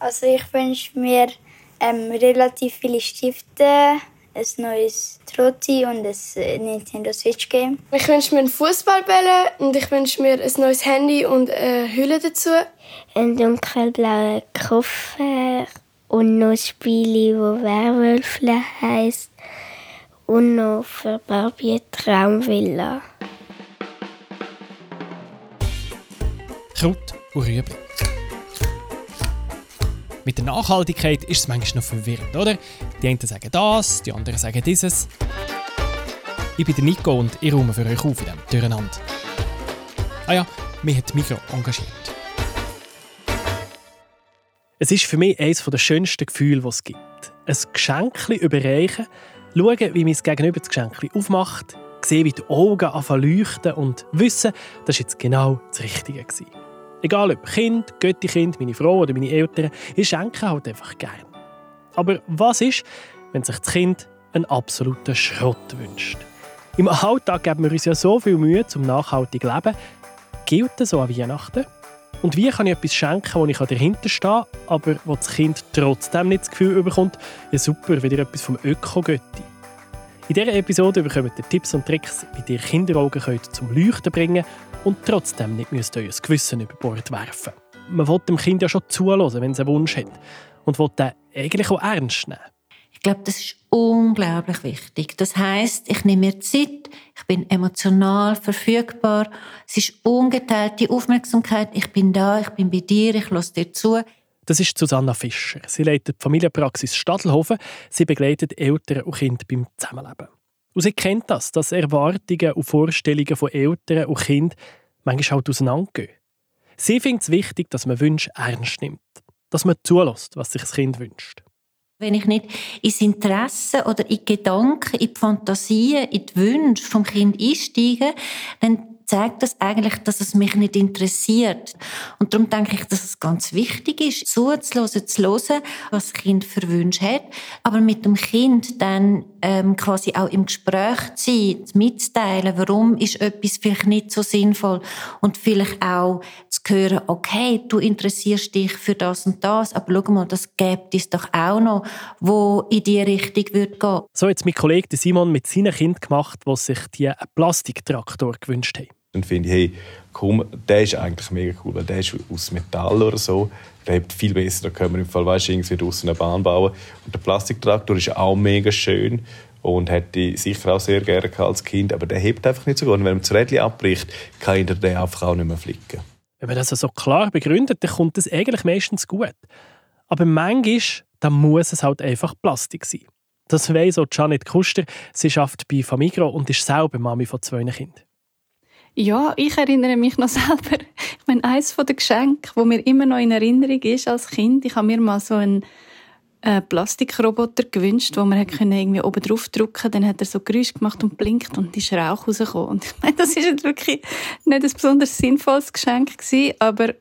Also ich wünsche mir relativ viele Stifte, ein neues Trotzi und ein Nintendo Switch Game. Ich wünsche mir einen Fußballbälle und ich wünsche mir ein neues Handy und eine Hülle dazu. Einen dunkelblauen Koffer und noch Spiele, wo Werwölfle heisst und noch für Barbie Traumvilla. Kraut und Rüebli. Mit der Nachhaltigkeit ist es manchmal noch verwirrend, oder? Die einen sagen das, die anderen sagen dieses. Ich bin der Nico und ich räume für euch auf in diesem Durcheinander. Ah ja, mich hat Migros engagiert. Es ist für mich eines der schönsten Gefühle, die es gibt. Ein Geschenk überreichen, schauen, wie mein Gegenüber das Geschenk aufmacht, sehen, wie die Augen anfangen leuchten und wissen, das war jetzt genau das Richtige. Egal ob Kind, Göttikind, meine Frau oder meine Eltern, ich schenke halt einfach gerne. Aber was ist, wenn sich das Kind einen absoluten Schrott wünscht? Im Alltag geben wir uns ja so viel Mühe zum nachhaltigen Leben. Gilt das so an Weihnachten? Und wie kann ich etwas schenken, wo ich dahinter stehe, aber wo das Kind trotzdem nicht das Gefühl bekommt, ja super, wieder etwas vom Öko-Götti? In dieser Episode bekommt ihr Tipps und Tricks, wie ihr Kinderaugen zum Leuchten bringen könnt und trotzdem nicht müsst ihr euer Gewissen über Bord werfen. Man will dem Kind ja schon zuhören, wenn es einen Wunsch hat. Und will den eigentlich auch ernst nehmen. Ich glaube, das ist unglaublich wichtig. Das heisst, ich nehme mir Zeit, ich bin emotional verfügbar, es ist ungeteilte Aufmerksamkeit, ich bin da, ich bin bei dir, ich höre dir zu. Das ist Susanna Fischer. Sie leitet die Familienpraxis Stadelhofen. Sie begleitet Eltern und Kinder beim Zusammenleben. Und sie kennt das, dass Erwartungen und Vorstellungen von Eltern und Kindern manchmal halt auseinandergehen. Sie findet es wichtig, dass man Wünsche ernst nimmt. Dass man zulässt, was sich das Kind wünscht. Wenn ich nicht ins Interesse oder in die Gedanken, in die Fantasien, in die Wünsche des Kindes einsteige, dann zeigt das eigentlich, dass es mich nicht interessiert. Und darum denke ich, dass es ganz wichtig ist, zuzuhören, was das Kind für Wünsche hat, aber mit dem Kind dann quasi auch im Gespräch zu sein, mitzuteilen, warum ist etwas vielleicht nicht so sinnvoll und vielleicht auch zu hören, okay, du interessierst dich für das und das, aber schau mal, das gäbe es doch auch noch, wo in die Richtung würde gehen. So hat es mein Kollege Simon mit seinem Kind gemacht, wo sich die einen Plastiktraktor gewünscht haben. Dann finde ich, hey, komm, der ist eigentlich mega cool, weil der ist aus Metall oder so. Der hebt viel besser, da können wir im Fall, weißt du, irgendwie draussen eine Bahn bauen. Und der Plastiktraktor ist auch mega schön und hätte ich sicher auch sehr gerne als Kind, aber der hebt einfach nicht so gut. Und wenn man das Rädchen abbricht, kann der den einfach auch nicht mehr flicken. Wenn man das also so klar begründet, dann kommt das eigentlich meistens gut. Aber manchmal, dann muss es halt einfach Plastik sein. Das weiss auch Janet Kuster. Sie arbeitet bei Famigro und ist selber Mami von 2 Kindern. Ja, ich erinnere mich noch selber. Ich meine, eines der Geschenke, das mir immer noch in Erinnerung ist als Kind, ich habe mir mal so einen Plastikroboter gewünscht, den man irgendwie oben drauf drücken konnte. Dann hat er so Geräusche gemacht und blinkt und ist Rauch rausgekommen. Und ich meine, das war jetzt wirklich nicht ein besonders sinnvolles Geschenk gewesen, aber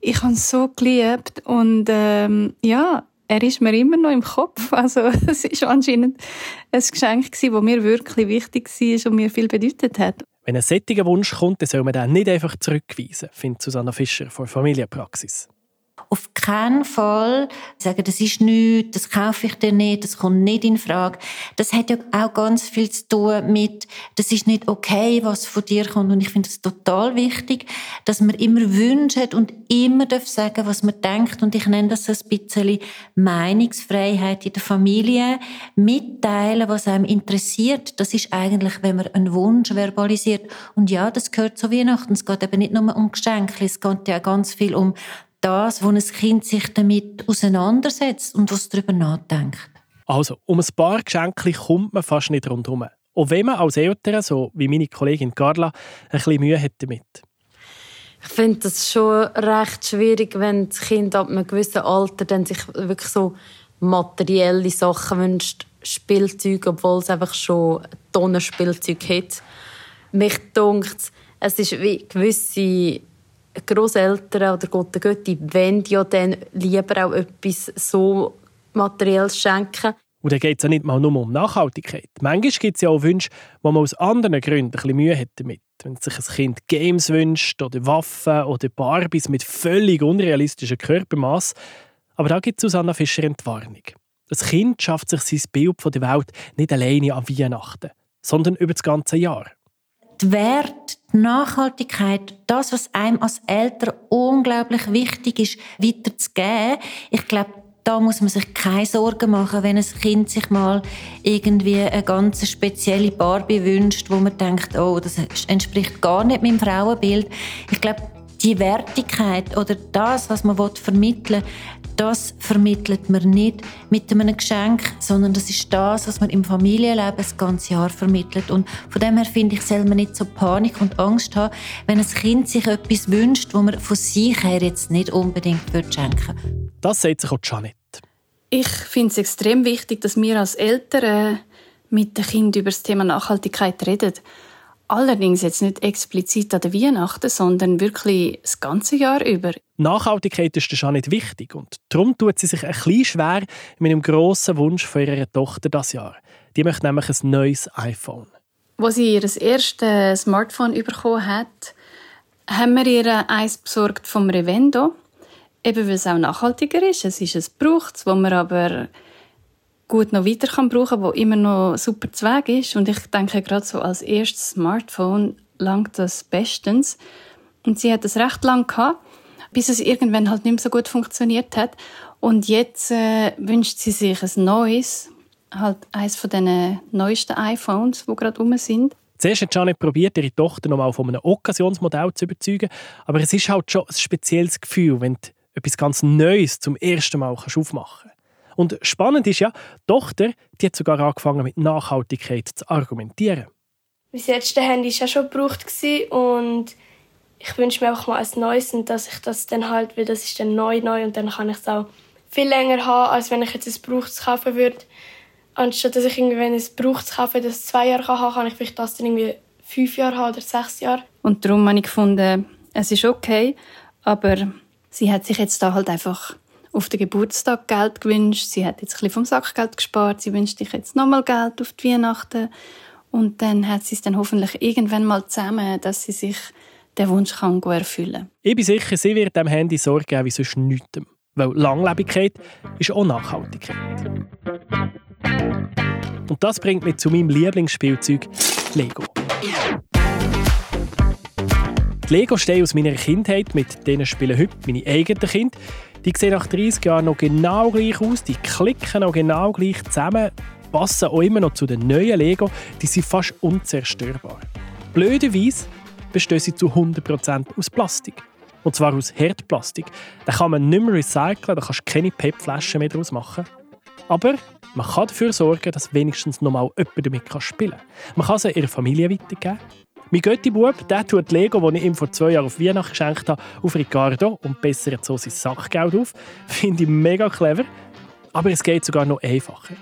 ich habe es so geliebt. Und ja, er ist mir immer noch im Kopf. Also es war anscheinend ein Geschenk gewesen, das mir wirklich wichtig war und mir viel bedeutet hat. Wenn ein solcher Wunsch kommt, dann soll man den nicht einfach zurückweisen, findet Susanna Fischer von Familienpraxis. Auf keinen Fall sagen, das ist nichts, das kaufe ich dir nicht, das kommt nicht in Frage. Das hat ja auch ganz viel zu tun mit, das ist nicht okay, was von dir kommt. Und ich finde es total wichtig, dass man immer Wünsche hat und immer sagen darf, was man denkt. Und ich nenne das so ein bisschen Meinungsfreiheit in der Familie. Mitteilen, was einem interessiert, das ist eigentlich, wenn man einen Wunsch verbalisiert. Und ja, das gehört zu Weihnachten. Es geht eben nicht nur um Geschenke, es geht ja ganz viel um das, wo ein Kind sich damit auseinandersetzt und was darüber nachdenkt. Also, um ein paar Geschenke kommt man fast nicht rundherum. Auch wenn man als Eltern, so wie meine Kollegin Carla, ein bisschen Mühe hat damit. Ich finde das schon recht schwierig, wenn das Kind ab einem gewissen Alter dann sich wirklich so materielle Sachen wünscht, Spielzeug, obwohl es einfach schon Tonnen Spielzeug hat. Mich dünkt, es ist wie gewisse Grosseltern oder Gott der Götti wollen ja dann lieber auch etwas so Materielles schenken. Und dann geht es ja nicht mal nur um Nachhaltigkeit. Manchmal gibt es ja auch Wünsche, wo man aus anderen Gründen ein bisschen Mühe hat damit. Wenn sich ein Kind Games wünscht oder Waffen oder Barbies mit völlig unrealistischen Körpermasse. Aber da gibt Susanna Fischer Entwarnung. Ein Kind schafft sich sein Bild von der Welt nicht alleine an Weihnachten, sondern über das ganze Jahr. Die Werte, die Nachhaltigkeit, das, was einem als Eltern unglaublich wichtig ist, weiterzugeben, ich glaube, da muss man sich keine Sorgen machen, wenn ein Kind sich mal irgendwie eine ganz spezielle Barbie wünscht, wo man denkt, oh, das entspricht gar nicht meinem Frauenbild. Ich glaube, die Wertigkeit oder das, was man vermitteln will, das vermittelt man nicht mit einem Geschenk, sondern das ist das, was man im Familienleben das ganze Jahr vermittelt. Und von dem her finde ich, soll man nicht so Panik und Angst haben, wenn ein Kind sich etwas wünscht, das man von sich her jetzt nicht unbedingt schenken will. Das sagt sich auch Janet. Ich finde es extrem wichtig, dass wir als Eltern mit den Kindern über das Thema Nachhaltigkeit reden. Allerdings jetzt nicht explizit an der Weihnachten, sondern wirklich das ganze Jahr über. Nachhaltigkeit ist schon nicht wichtig und darum tut sie sich ein bisschen schwer mit einem grossen Wunsch von ihrer Tochter das Jahr. Die möchte nämlich ein neues iPhone. Als sie ihr erstes Smartphone bekommen hat, haben wir ihr eins besorgt vom Revendo, eben weil es auch nachhaltiger ist. Es ist ein Gebrauchtes, das man aber gut noch weiter kann brauchen, wo immer noch super zu Weg ist. Und ich denke, gerade so als erstes Smartphone langt das bestens. Und sie hat es recht lang gehabt, bis es irgendwann halt nicht mehr so gut funktioniert hat. Und jetzt wünscht sie sich ein neues, halt eines von den neuesten iPhones, die gerade rum sind. Zuerst hat Janet probiert, ihre Tochter nochmal von einem Okkasionsmodell zu überzeugen. Aber es ist halt schon ein spezielles Gefühl, wenn du etwas ganz Neues zum ersten Mal aufmachen kannst. Und spannend ist ja, die Tochter, die hat sogar angefangen, mit Nachhaltigkeit zu argumentieren. Mein letztes Handy war ja schon gebraucht und ich wünsche mir einfach mal ein neues und dass ich das dann halt, weil das ist dann neu und dann kann ich es auch viel länger haben, als wenn ich jetzt ein Gebrauchtes kaufen würde. Anstatt dass ich irgendwie, wenn ich ein Gebrauchtes kaufe, das 2 Jahre haben kann ich vielleicht das dann irgendwie 5 Jahre haben oder 6 Jahre. Und darum habe ich gefunden, es ist okay, aber sie hat sich jetzt da halt einfach auf den Geburtstag Geld gewünscht, sie hat jetzt ein bisschen vom Sackgeld gespart, sie wünscht sich jetzt nochmal Geld auf die Weihnachten und dann hat sie es dann hoffentlich irgendwann mal zusammen, dass sie sich den Wunsch kann gut erfüllen. Ich bin sicher, sie wird dem Handy Sorge geben wie sonst nichts. Weil Langlebigkeit ist auch Nachhaltigkeit. Und das bringt mich zu meinem Lieblingsspielzeug, Lego. Die Lego-Steine aus meiner Kindheit, mit denen spielen heute meine eigenen Kinder. Die sehen nach 30 Jahren noch genau gleich aus, die klicken noch genau gleich zusammen, passen auch immer noch zu den neuen Lego, die sind fast unzerstörbar. Blöderweise bestehen sie zu 100% aus Plastik. Und zwar aus Herdplastik. Da kann man nicht mehr recyceln, da kannst du keine PET-Flaschen mehr draus machen. Aber man kann dafür sorgen, dass wenigstens noch mal jemand damit spielen kann. Man kann sie ihrer Familie weitergeben. Mein Götti-Bub, der tut Lego, das ich ihm vor 2 Jahren auf Weihnachten geschenkt habe, auf Ricardo und bessert so sein Sachgeld auf. Finde ich mega clever. Aber es geht sogar noch einfacher.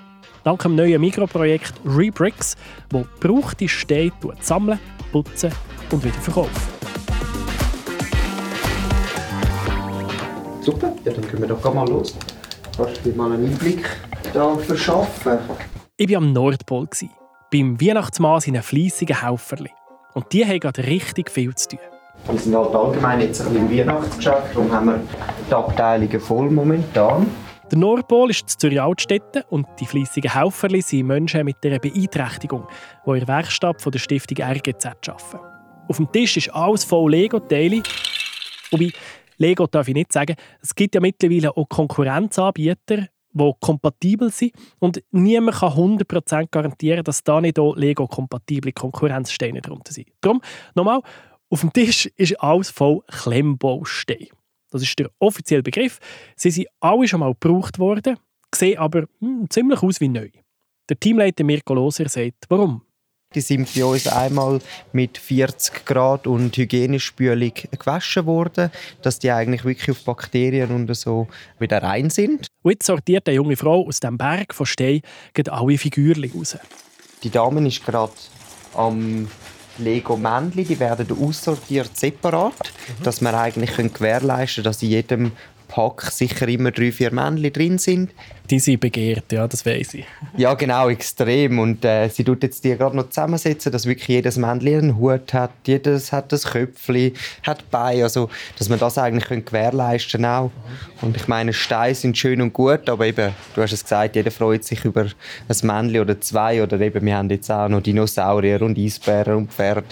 Dank dem neuen Migros-Projekt Rebricks, das gebrauchte Steine sammeln, putzen und wieder verkaufen. Super, ja, dann können wir doch mal los. Kannst du dir mal einen Einblick da verschaffen? Ich war am Nordpol, beim Weihnachtsmann seinen fleissigen Helferli. Und die haben gerade richtig viel zu tun. Wir sind halt allgemein jetzt ein bisschen im Weihnachtsgeschäft, darum haben wir die Abteilungen voll momentan. Der Nordpol ist die Zürcher Altstädte und die fleissigen Helferli sind Menschen mit einer Beeinträchtigung, die in der Werkstatt von der Stiftung RGZ arbeiten. Auf dem Tisch ist alles voll Lego-Teile. Wobei, Lego darf ich nicht sagen, es gibt ja mittlerweile auch Konkurrenzanbieter, die kompatibel sind und niemand kann 100% garantieren, dass da nicht auch Lego-kompatible Konkurrenzsteine darunter sind. Darum, nochmal, auf dem Tisch ist alles voll Klemmbausteine. Das ist der offizielle Begriff. Sie sind alle schon mal gebraucht worden, sehen aber ziemlich aus wie neu. Der Teamleiter Mirko Loser sagt, warum. Die sind bei uns einmal mit 40 Grad und Hygienespülung gewaschen worden, dass die eigentlich wirklich auf Bakterien und so wieder rein sind. Und jetzt sortiert eine junge Frau aus dem Berg von Stein alle Figürchen raus. Die Dame ist gerade am Lego-Männchen. Die werden aussortiert separat, dass wir eigentlich gewährleisten können, dass in jedem Pack sicher immer 3-4 Männchen drin sind. Die sind begehrt, ja, das weiss ich. Ja, genau, extrem. Und sie tut jetzt die gerade noch zusammensetzen, dass wirklich jedes Männchen einen Hut hat, jedes hat ein Köpfchen, hat Beine, also dass man das eigentlich gewährleisten kann auch. Und ich meine, Steine sind schön und gut, aber eben, du hast es gesagt, jeder freut sich über ein Männchen oder zwei, oder eben, wir haben jetzt auch noch Dinosaurier und Eisbären und Pferde.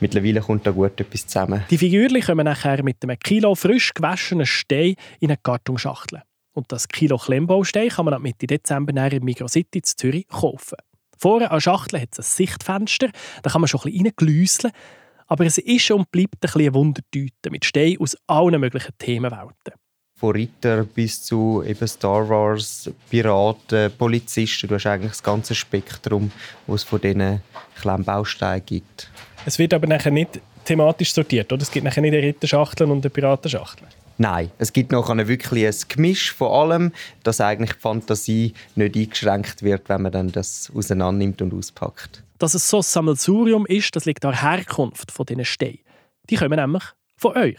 Mittlerweile kommt da gut etwas zusammen. Die Figürchen kommen nachher mit einem Kilo frisch gewaschenen Stein in eine Kartonschachtel. Und das Kilo Klemmbaustein kann man ab Mitte Dezember im Migros City in Zürich kaufen. Vorne an der Schachtel hat es ein Sichtfenster, da kann man schon ein bisschen reinglüsseln. Aber es ist und bleibt ein bisschen eine Wundertüte mit Steinen aus allen möglichen Themenwelten. Von Ritter bis zu eben Star Wars, Piraten, Polizisten. Du hast eigentlich das ganze Spektrum, das es von diesen Klemmbausteinen gibt. Es wird aber nachher nicht thematisch sortiert, oder? Es gibt nachher nicht eine Ritterschachtel und eine Piratenschachtel. Nein, es gibt noch wirklich ein Gemisch von allem, dass eigentlich die Fantasie nicht eingeschränkt wird, wenn man dann das auseinander nimmt und auspackt. Dass es so ein Sammelsurium ist, das liegt an der Herkunft von diesen Steinen. Die kommen nämlich von euch.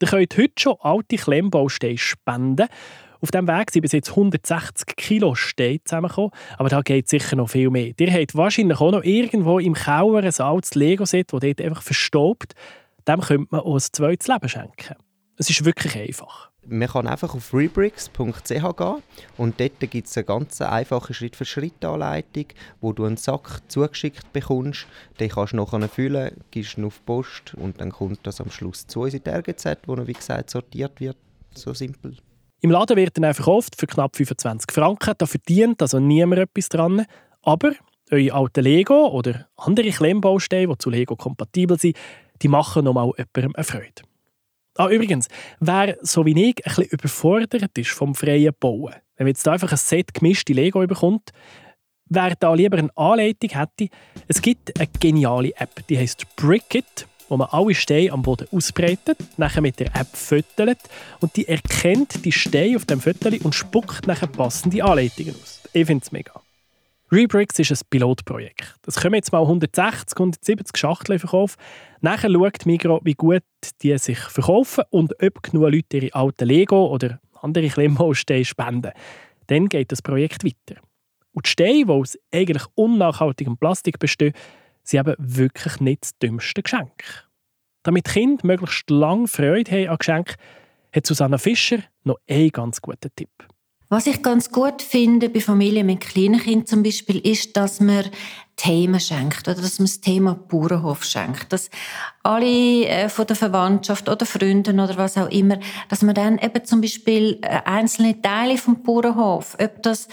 Ihr könnt heute schon alte Klemmbausteine spenden. Auf diesem Weg sind bis jetzt 160 Kilo Steine zusammengekommen, aber da geht sicher noch viel mehr. Ihr habt wahrscheinlich auch noch irgendwo im Keller ein altes Lego-Set, das dort einfach verstaubt. Dem könnte man auch ein zweites Leben schenken. Es ist wirklich einfach. Man kann einfach auf rebricks.ch gehen und dort gibt es eine ganz einfache Schritt-für-Schritt-Anleitung, wo du einen Sack zugeschickt bekommst. Den kannst du nachher füllen, gibst ihn auf die Post und dann kommt das am Schluss zu uns in der RGZ, wo noch, wie gesagt, sortiert wird. So simpel. Im Laden wird er verkauft für knapp 25 Franken. Da verdient also niemand etwas dran. Aber eure alten Lego oder andere Klemmbausteine, die zu Lego kompatibel sind, die machen nochmal jemandem eine Freude. Ah, übrigens, wer so wie ich ein bisschen überfordert ist vom freien Bauen, wenn man jetzt einfach ein Set gemischte Lego bekommt, wer da lieber eine Anleitung hätte, es gibt eine geniale App, die heisst Brick It, wo man alle Steine am Boden ausbreitet, nachher mit der App fötelt und die erkennt die Steine auf dem Föteli und spuckt nachher passende Anleitungen aus. Ich finde es mega. Rebricks ist ein Pilotprojekt. Es kommen jetzt mal 160 und 70 Schachteln verkaufen. Nachher schaut Migros, wie gut die sich verkaufen und ob genug Leute ihre alten Lego oder andere Klemmbausteine spenden. Dann geht das Projekt weiter. Und die Steine, die aus eigentlich unnachhaltigem Plastik bestehen, sind eben wirklich nicht das dümmste Geschenk. Damit Kinder möglichst lange Freude haben an Geschenken, hat Susanna Fischer noch einen ganz guten Tipp. Was ich ganz gut finde bei Familien mit kleinen Kindern zum Beispiel, ist, dass man Themen schenkt oder dass man das Thema Bauernhof schenkt. Dass alle von der Verwandtschaft oder Freunden oder was auch immer, dass man dann eben zum Beispiel einzelne Teile vom Bauernhof, ob das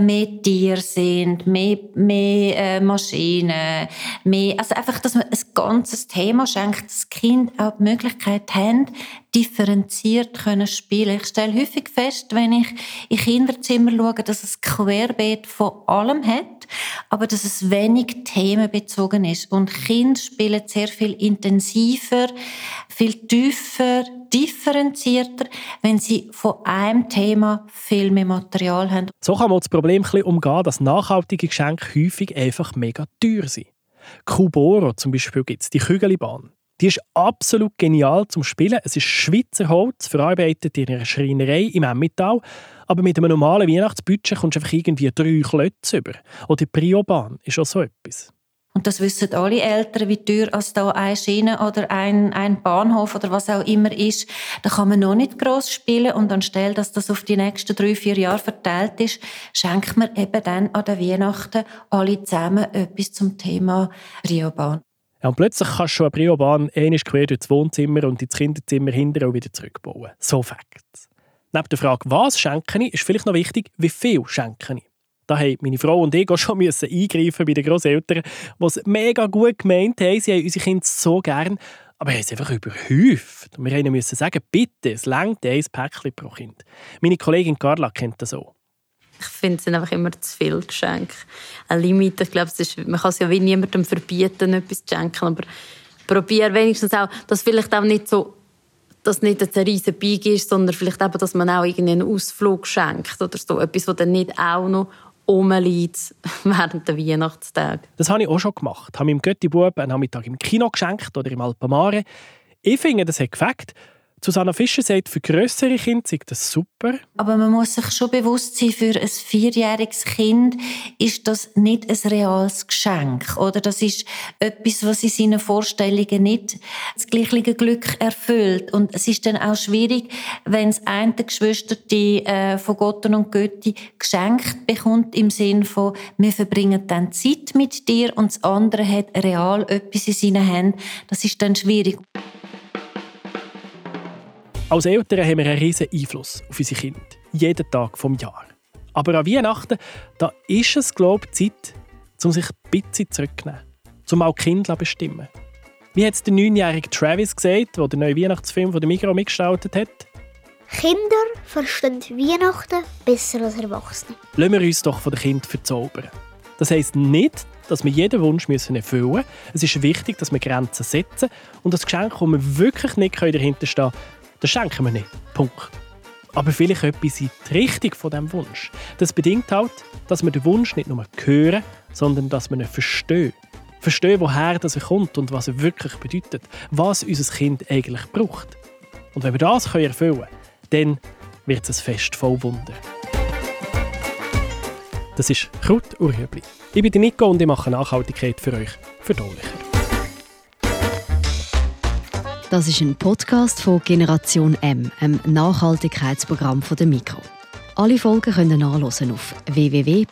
mehr Tiere sind, mehr Maschinen, mehr, also einfach, dass man ein ganzes Thema schenkt, dass das Kind auch die Möglichkeit hat, differenziert können spielen. Ich stelle häufig fest, wenn ich in Kinderzimmer schaue, dass es Querbeet von allem hat, aber dass es wenig themenbezogen ist. Und Kinder spielen sehr viel intensiver, viel tiefer, differenzierter, wenn sie von einem Thema viel mehr Material haben. So kann man das Problem ein bisschen umgehen, dass nachhaltige Geschenke häufig einfach mega teuer sind. Kuboro zum Beispiel gibt es, die Kügelbahn. Die ist absolut genial zum Spielen. Es ist Schweizer Holz, verarbeitet in einer Schreinerei im Emmental. Aber mit einem normalen Weihnachtsbudget kommst du einfach irgendwie 3 Klötze über. Oder Priobahn ist auch so etwas. Und das wissen alle Eltern, wie teuer als da eine Schiene oder ein Bahnhof oder was auch immer ist. Da kann man noch nicht gross spielen und anstelle, dass das auf die nächsten 3-4 Jahre verteilt ist, schenkt man eben dann an den Weihnachten alle zusammen etwas zum Thema Priobahn. Ja, und plötzlich kannst du schon eine Priobahn einmal quer durchs Wohnzimmer und ins Kinderzimmer hinterher und wieder zurückbauen. So Facts. Neben der Frage, was schenke ich, ist vielleicht noch wichtig, wie viel schenke ich. Da mussten meine Frau und ich schon eingreifen bei den Grosseltern, die es mega gut gemeint haben. Sie haben unsere Kinder so gern, aber haben es einfach überhäuft. Und wir mussten sagen, bitte, es reicht ein Päckchen pro Kind. Meine Kollegin Carla kennt das auch. Ich finde, es sind einfach immer zu viele Geschenke. Ein Limit, ich glaube, man kann es ja wie niemandem verbieten, etwas zu schenken, aber probiere wenigstens auch, dass vielleicht auch nicht so, dass nicht ein riesen Beig ist, sondern vielleicht eben, dass man auch irgendeinen Ausflug schenkt oder so. Etwas, das dann nicht auch noch rumliegt während der Weihnachtstage. Das habe ich auch schon gemacht. Ich habe meinem Götti-Bub einen Nachmittag im Kino geschenkt oder im Alpamare. Ich finde, das hat gefällt. Susanna Fischer sagt, für grössere Kinder sei das super. Aber man muss sich schon bewusst sein, für ein 4-jähriges Kind ist das nicht ein reales Geschenk. Oder das ist etwas, was in seinen Vorstellungen nicht das gleiche Glück erfüllt. Und es ist dann auch schwierig, wenn das eine Geschwister die von Gott und Götti geschenkt bekommt, im Sinn von, wir verbringen dann Zeit mit dir, und das andere hat real etwas in seinen Händen. Das ist dann schwierig. Als Eltern haben wir einen riesen Einfluss auf unsere Kinder. Jeden Tag vom Jahr. Aber an Weihnachten, da ist es, glaube ich, Zeit, um sich ein bisschen zurückzunehmen. Um auch die Kinder bestimmen. Wie hat es der 9-jährige Travis gesagt, der den neuen Weihnachtsfilm von der Migros mitgestaltet hat? Kinder verstehen Weihnachten besser als Erwachsene. Lassen wir uns doch von den Kindern verzaubern. Das heisst nicht, dass wir jeden Wunsch erfüllen müssen. Es ist wichtig, dass wir Grenzen setzen. Und das Geschenk, das wir wirklich nicht dahinterstehen können, das schenken wir nicht. Punkt. Aber vielleicht etwas in die Richtung von diesem Wunsch. Das bedingt halt, dass wir den Wunsch nicht nur hören, sondern dass wir ihn verstehen. Verstehen, woher er kommt und was er wirklich bedeutet. Was unser Kind eigentlich braucht. Und wenn wir das erfüllen können, dann wird es ein Fest voll Wunder. Das ist Kraut und Rüebli. Ich bin Nico und ich mache Nachhaltigkeit für euch verdaulicher. Das ist ein Podcast von Generation M, einem Nachhaltigkeitsprogramm von der Migros. Alle Folgen können nachhören auf www.generation-m.ch.